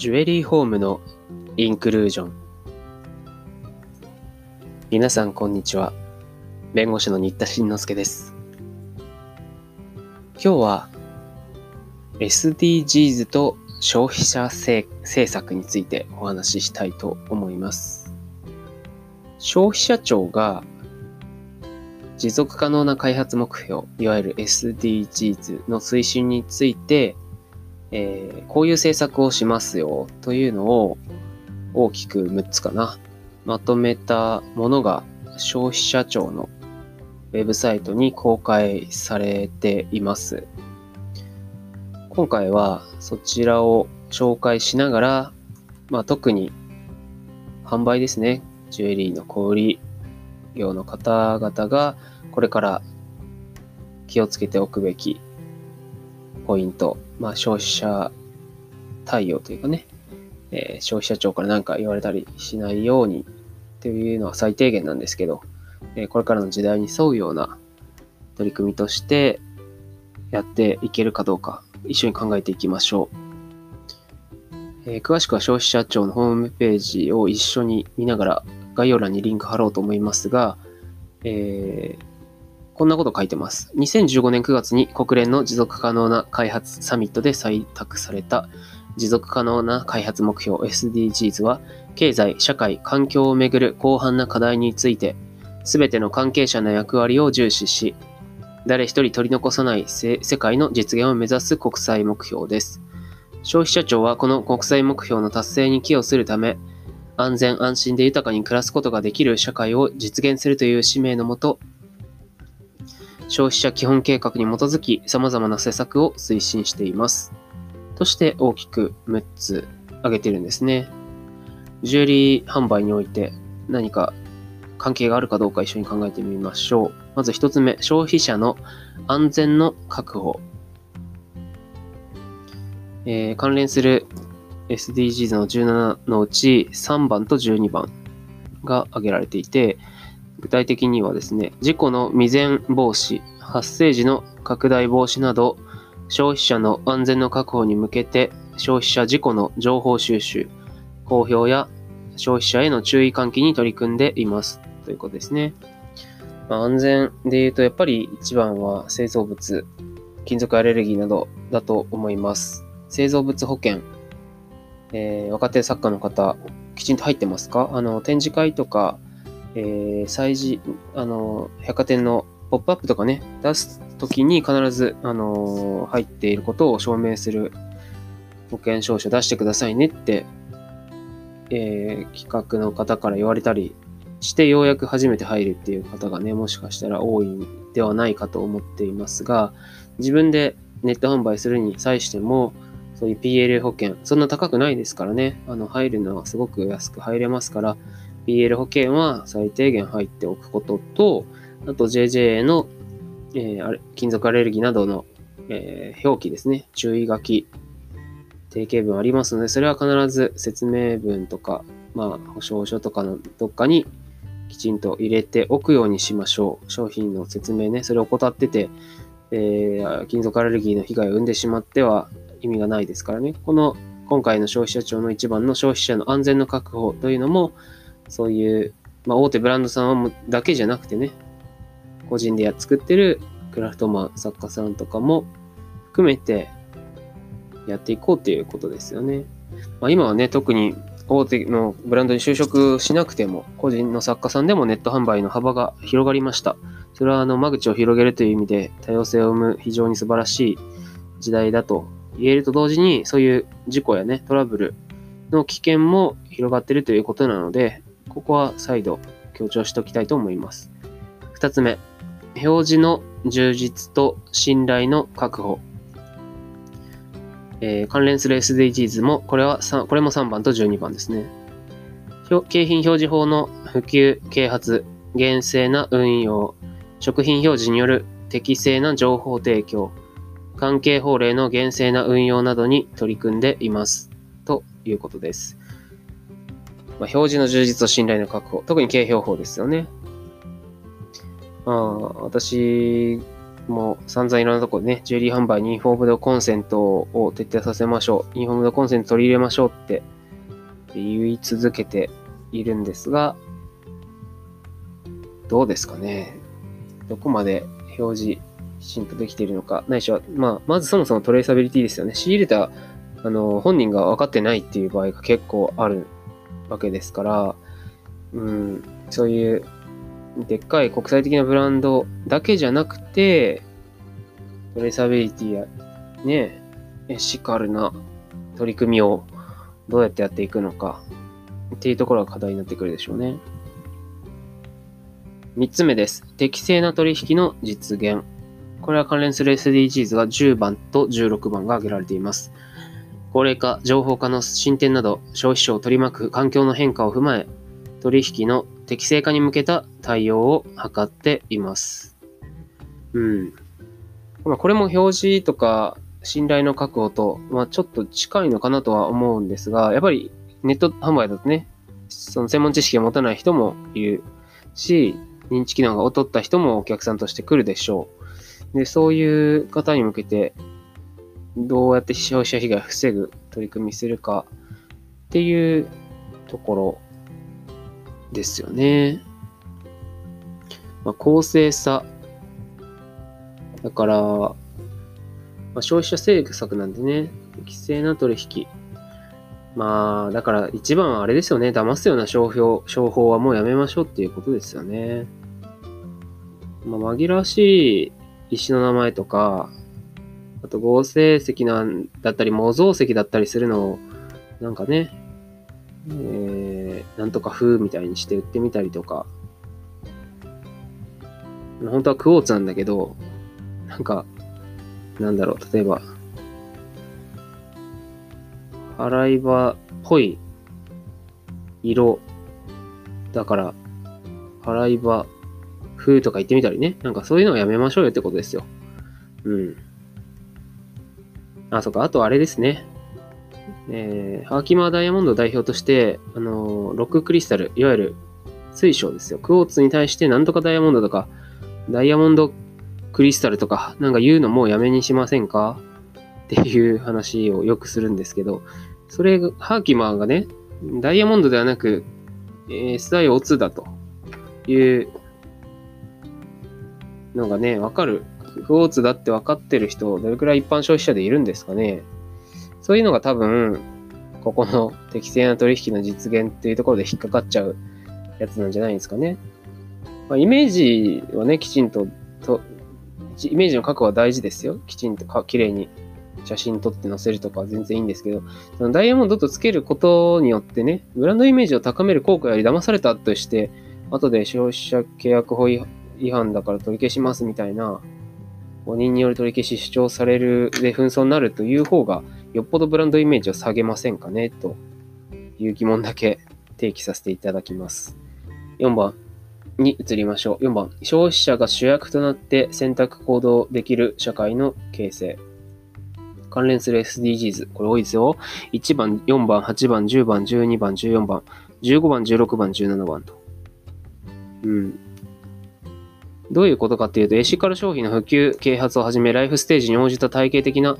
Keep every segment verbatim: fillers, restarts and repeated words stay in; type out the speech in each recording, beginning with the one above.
ジュエリーホームのインクルージョン。皆さんこんにちは。弁護士の新田慎之介です。今日は エスディージーズ と消費者政策についてお話ししたいと思います。消費者庁が持続可能な開発目標、いわゆる エスディージーズ の推進についてえー、こういう政策をしますよというのを大きくむっつかなまとめたものが消費者庁のウェブサイトに公開されています。今回はそちらを紹介しながら、まあ、特に販売ですね、ジュエリーの小売業の方々がこれから気をつけておくべきポイント、まあ、消費者対応というかね、えー、消費者庁から何か言われたりしないようにというのは最低限なんですけど、えー、これからの時代に沿うような取り組みとしてやっていけるかどうか一緒に考えていきましょう。えー、詳しくは消費者庁のホームページを一緒に見ながら概要欄にリンク貼ろうと思いますが、えーこんなこと書いてます。にせんじゅうごねんくがつに国連の持続可能な開発サミットで採択された持続可能な開発目標 エスディージーズ は経済、社会、環境をめぐる広範な課題について全ての関係者の役割を重視し、誰一人取り残さない世界の実現を目指す国際目標です。消費者庁はこの国際目標の達成に寄与するため、安全安心で豊かに暮らすことができる社会を実現するという使命のもと、消費者基本計画に基づき様々な施策を推進しています。として大きくむっつ挙げているんですね。ジュエリー販売において何か関係があるかどうか一緒に考えてみましょう。まずひとつめ、消費者の安全の確保。えー、関連する エスディージーズ のじゅうななのうちさんばんとじゅうにばんが挙げられていて、具体的にはですね、事故の未然防止、発生時の拡大防止など、消費者の安全の確保に向けて、消費者事故の情報収集、公表や消費者への注意喚起に取り組んでいますということですね。まあ、安全でいうと、やっぱり一番は製造物、金属アレルギーなどだと思います。製造物保険、えー、若手作家の方、きちんと入ってますか？あの展示会とか、えー、催事、あの、百貨店のポップアップとかね、出すときに必ず、あのー、入っていることを証明する保険証書出してくださいねって、えー、企画の方から言われたりして、ようやく初めて入るっていう方がね、もしかしたら多いんではないかと思っていますが、自分でネット販売するに際しても、そういう ピーエル 保険、そんな高くないですからね、あの、入るのはすごく安く入れますから、ピーエル 保険は最低限入っておくことと、あと ジェイジェー の、えー、金属アレルギーなどの、えー、表記ですね。注意書き、定型文ありますので、それは必ず説明文とか、まあ、保証書とかのどっかにきちんと入れておくようにしましょう。商品の説明ね、それを怠ってて、えー、金属アレルギーの被害を生んでしまっては意味がないですからね。この、今回の消費者庁の一番の消費者の安全の確保というのも、そういう、まあ、大手ブランドさんだけじゃなくてね、個人で作ってるクラフトマン、作家さんとかも含めてやっていこうということですよね。まあ、今はね、特に大手のブランドに就職しなくても、個人の作家さんでもネット販売の幅が広がりました。それはあの間口を広げるという意味で多様性を生む非常に素晴らしい時代だと言えると同時に、そういう事故やね、トラブルの危険も広がっているということなので、ここは再度強調しておきたいと思います。ふたつめ、表示の充実と信頼の確保。えー、関連する エスディージーズ も、これはこれもさんばんとじゅうにばんですね。景品表示法の普及、啓発、厳正な運用、食品表示による適正な情報提供、関係法令の厳正な運用などに取り組んでいますということです。まあ、表示の充実と信頼の確保。特に景品法ですよね。ああ、私もう散々いろんなとこでね、ジュエリー販売にインフォームドコンセントを徹底させましょう。インフォームドコンセント取り入れましょうって言い続けているんですが、どうですかね。どこまで表示きちんとできているのか。ないしは、まあ、まずそもそもトレーサビリティですよね。仕入れた、あの、本人が分かってないっていう場合が結構あるわけですから、うん、そういう、でっかい国際的なブランドだけじゃなくて、トレーサビリティや、ね、エシカルな取り組みをどうやってやっていくのかっていうところが課題になってくるでしょうね。みっつめです。適正な取引の実現。これは関連する エスディージーズ がじゅうばんとじゅうろくばんが挙げられています。高齢化、情報化の進展など、消費者を取り巻く環境の変化を踏まえ、取引の適正化に向けた対応を図っています。うん。まあ、これも表示とか信頼の確保と、まあ、ちょっと近いのかなとは思うんですが、やっぱりネット販売だとね、その専門知識を持たない人もいるし、認知機能が劣った人もお客さんとして来るでしょう。で、そういう方に向けて、どうやって消費者被害を防ぐ取り組みするかっていうところですよね。まあ、公正さ。だから、まあ、消費者政策なんでね、適正な取引。まあ、だから一番はあれですよね。騙すような商標、商法はもうやめましょうっていうことですよね。まあ、紛らわしい石の名前とか、あと合成石なんだったり、模造石だったりするのを、なんかね、えー、なんとか風みたいにして売ってみたりとか、本当はクォーツなんだけど、なんか、なんだろう、例えば、洗い場っぽい色だから洗い場風とか言ってみたりね、なんかそういうのはやめましょうよってことですよ。うん。あ、そっか。あとあれですね、えー、ハーキマーダイヤモンドを代表としてあのー、ロッククリスタル、いわゆる水晶ですよ。クォーツに対してなんとかダイヤモンドとかダイヤモンドクリスタルとかなんか言うのもうやめにしませんかっていう話をよくするんですけど、それ、ハーキマーがね、ダイヤモンドではなく、えー、エスアイオーツー だというのがね、わかる。クォーツだってわかってる人、どれくらい一般消費者でいるんですかね。そういうのが多分、ここの適正な取引の実現っていうところで引っかかっちゃうやつなんじゃないですかね。まあ、イメージはね、きちんと、とイメージの確保は大事ですよ。きちんとか、きれいに。写真撮って載せるとか全然いいんですけど、そのダイヤモンドとつけることによってね、ブランドイメージを高める効果より騙されたとして、後で消費者契約法違反だから取り消しますみたいな、誤認による取り消し主張されるで紛争になるという方が、よっぽどブランドイメージを下げませんかね、という疑問だけ提起させていただきます。よんばんに移りましょう。よんばん、消費者が主役となって選択行動できる社会の形成。関連する エスディージーズ、これ多いですよ。いちばん、よんばん、はちばん、じゅうばん、じゅうにばん、じゅうよんばん、じゅうごばん、じゅうろくばん、じゅうななばんと。うん。どういうことかっていうと、エシカル消費の普及、啓発をはじめ、ライフステージに応じた体系的な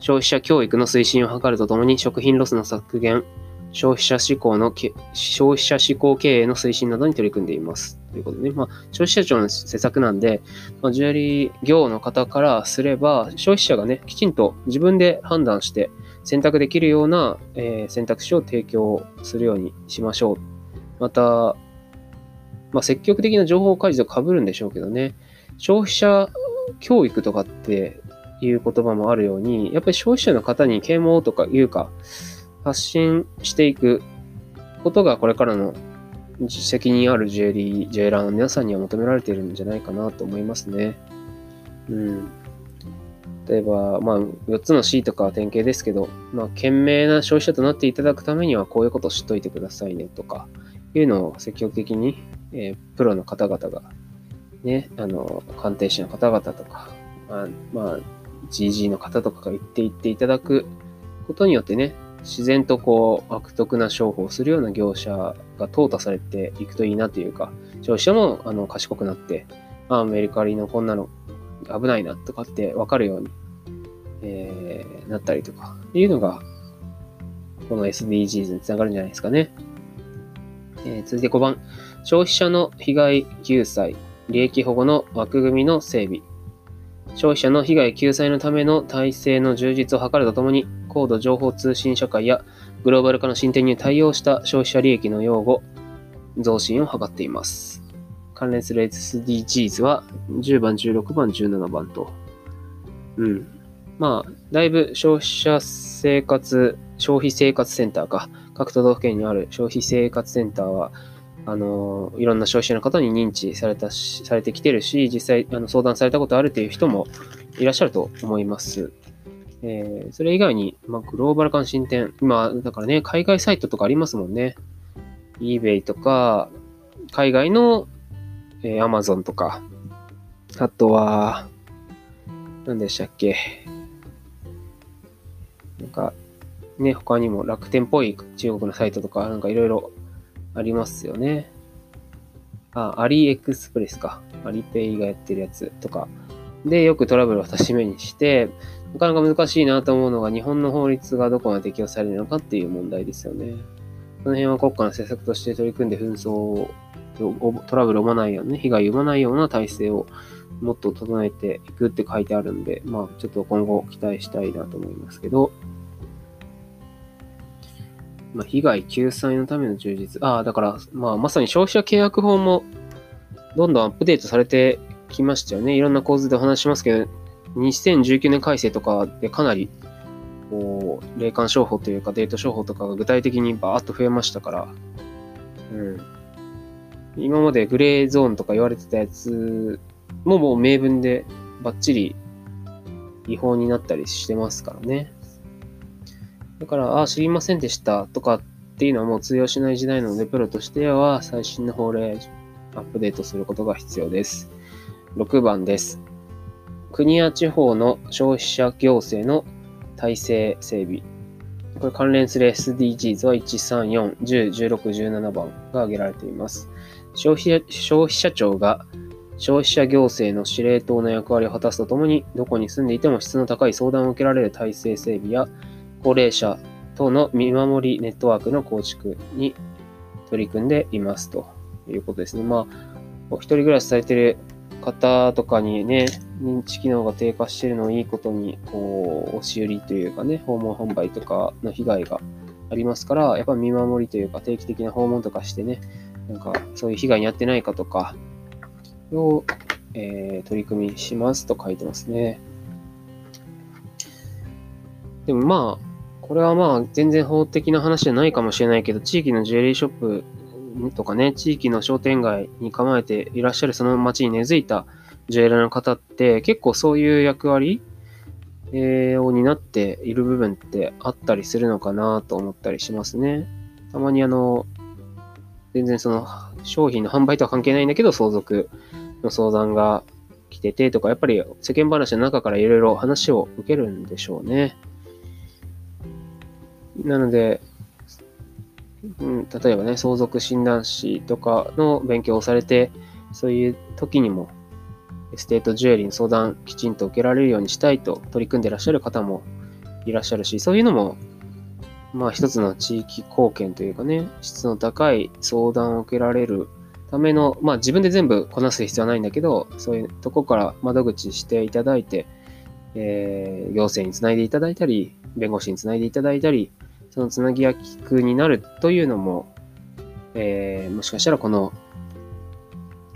消費者教育の推進を図るとともに、食品ロスの削減、消費者志向の、消費者志向経営の推進などに取り組んでいます。ということでね、まあ、消費者庁の施策なんで、まあ、ジュエリー業の方からすれば、消費者がね、きちんと自分で判断して選択できるような、えー、選択肢を提供するようにしましょう。また、まあ、積極的な情報開示と被るんでしょうけどね、消費者教育とかっていう言葉もあるように、やっぱり消費者の方に啓蒙とかいうか、発信していくことがこれからの責任あるジュエリー、ジュエラーの皆さんには求められているんじゃないかなと思いますね。うん。例えば、まあ、よっつの C とかは典型ですけど、まあ、賢明な消費者となっていただくためにはこういうことを知っといてくださいねとか、いうのを積極的に、えー、プロの方々が、ね、あの、鑑定士の方々とか、まあ、まあ、ジェージェー の方とかが言っていっていただくことによってね、自然とこう悪徳な商法をするような業者が淘汰されていくといいなというか、消費者もあの賢くなって、あ、メルカリのこんなの危ないなとかって分かるように、えー、なったりとかっていうのがこの エスディージーズ につながるんじゃないですかね。えー、続いてごばん、消費者の被害救済、利益保護の枠組みの整備。消費者の被害救済のための体制の充実を図るとともに、高度情報通信社会やグローバル化の進展に対応した消費者利益の擁護、増進を図っています。関連する エスディージーズ はじゅうばん、じゅうろくばん、じゅうななばんと。うん。まあ、だいぶ消費者生活、消費生活センターか。各都道府県にある消費生活センターは、あのいろんな消費者の方に認知されたし、されてきてるし、実際あの相談されたことあるという人もいらっしゃると思います。えー、それ以外に、まあ、グローバル化の進展、今、だからね、海外サイトとかありますもんね。eBay とか、海外の、えー、Amazon とか、あとは、何でしたっけ。なんか、ね、他にも楽天っぽい中国のサイトとか、なんかいろいろありますよね。あ、アリエクスプレスか。アリペイがやってるやつとか。で、よくトラブルを私し目にして、なかなか難しいなと思うのが、日本の法律がどこまで適用されるのかっていう問題ですよね。その辺は国家の政策として取り組んで紛争を、トラブルを生まないような、ね、被害を生まないような体制をもっと整えていくって書いてあるんで、まあちょっと今後期待したいなと思いますけど、まあ、被害救済のための充実。ああ、だから、まあ、まさに消費者契約法もどんどんアップデートされてきましたよね。いろんな構図でお話しますけど、にせんじゅうきゅうねん改正とかでかなり、こう、霊感商法というかデート商法とかが具体的にバーッと増えましたから、うん。今までグレーゾーンとか言われてたやつももう明文でバッチリ違法になったりしてますからね。だから、あ、知りませんでしたとかっていうのはもう通用しない時代なので、プロとしては最新の法令アップデートすることが必要です。ろくばんです。国や地方の消費者行政の体制整備。これ関連する エスディージーズ はいち、さん、よん、じゅう、じゅうろく、じゅうななばんが挙げられています。消費者、消費者庁が消費者行政の司令塔の役割を果たすとともに、どこに住んでいても質の高い相談を受けられる体制整備や、高齢者等の見守りネットワークの構築に取り組んでいますということですね。まあ、お一人暮らしされている方とかにね、認知機能が低下しているのをいいことに、こう、押し売りというかね、訪問販売とかの被害がありますから、やっぱり見守りというか、定期的な訪問とかしてね、なんかそういう被害に遭ってないかとかを、えー、取り組みしますと書いてますね。でもまあ、これはまあ全然法的な話じゃないかもしれないけど、地域のジュエリーショップとかね、地域の商店街に構えていらっしゃるその町に根付いたジュエラーの方って結構そういう役割を担っている部分ってあったりするのかなと思ったりしますね。たまにあの、全然その商品の販売とは関係ないんだけど相続の相談が来ててとか、やっぱり世間話の中からいろいろ話を受けるんでしょうね。なので、うん、例えばね、相続診断士とかの勉強をされて、そういう時にも、エステートジュエリーの相談きちんと受けられるようにしたいと取り組んでいらっしゃる方もいらっしゃるし、そういうのも、まあ一つの地域貢献というかね、質の高い相談を受けられるための、まあ自分で全部こなす必要はないんだけど、そういうとこから窓口していただいて、えー、行政につないでいただいたり、弁護士につないでいただいたり、そのつなぎ役になるというのも、えー、もしかしたらこの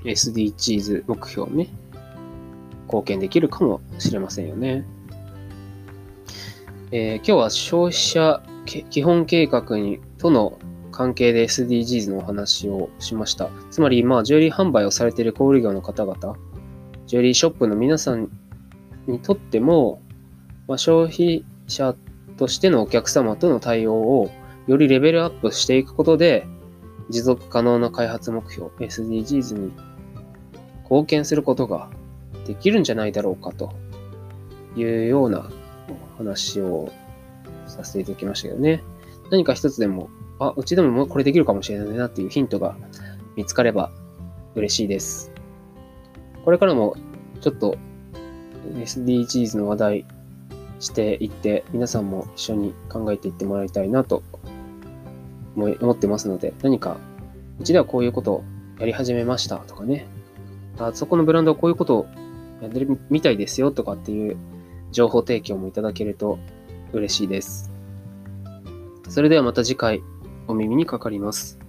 エスディージーズ 目標にね、貢献できるかもしれませんよね。えー、今日は消費者基本計画にとの関係で エスディージーズ のお話をしました。つまり、まあ、ジュエリー販売をされている小売業の方々、ジュエリーショップの皆さんにとっても、まあ、消費者としてのお客様との対応をよりレベルアップしていくことで、持続可能な開発目標 エスディージーズ に貢献することができるんじゃないだろうかというような話をさせていただきましたけどね。何か一つでも、あ、うちでもこれできるかもしれないなっていうヒントが見つかれば嬉しいです。これからもちょっとエスディージーズ の話題していって、皆さんも一緒に考えていってもらいたいなと思ってますので、何か、うちではこういうことをやり始めましたとかね、あそこのブランドはこういうことをやってるみたいですよとかっていう情報提供もいただけると嬉しいです。それではまた次回お耳にかかります。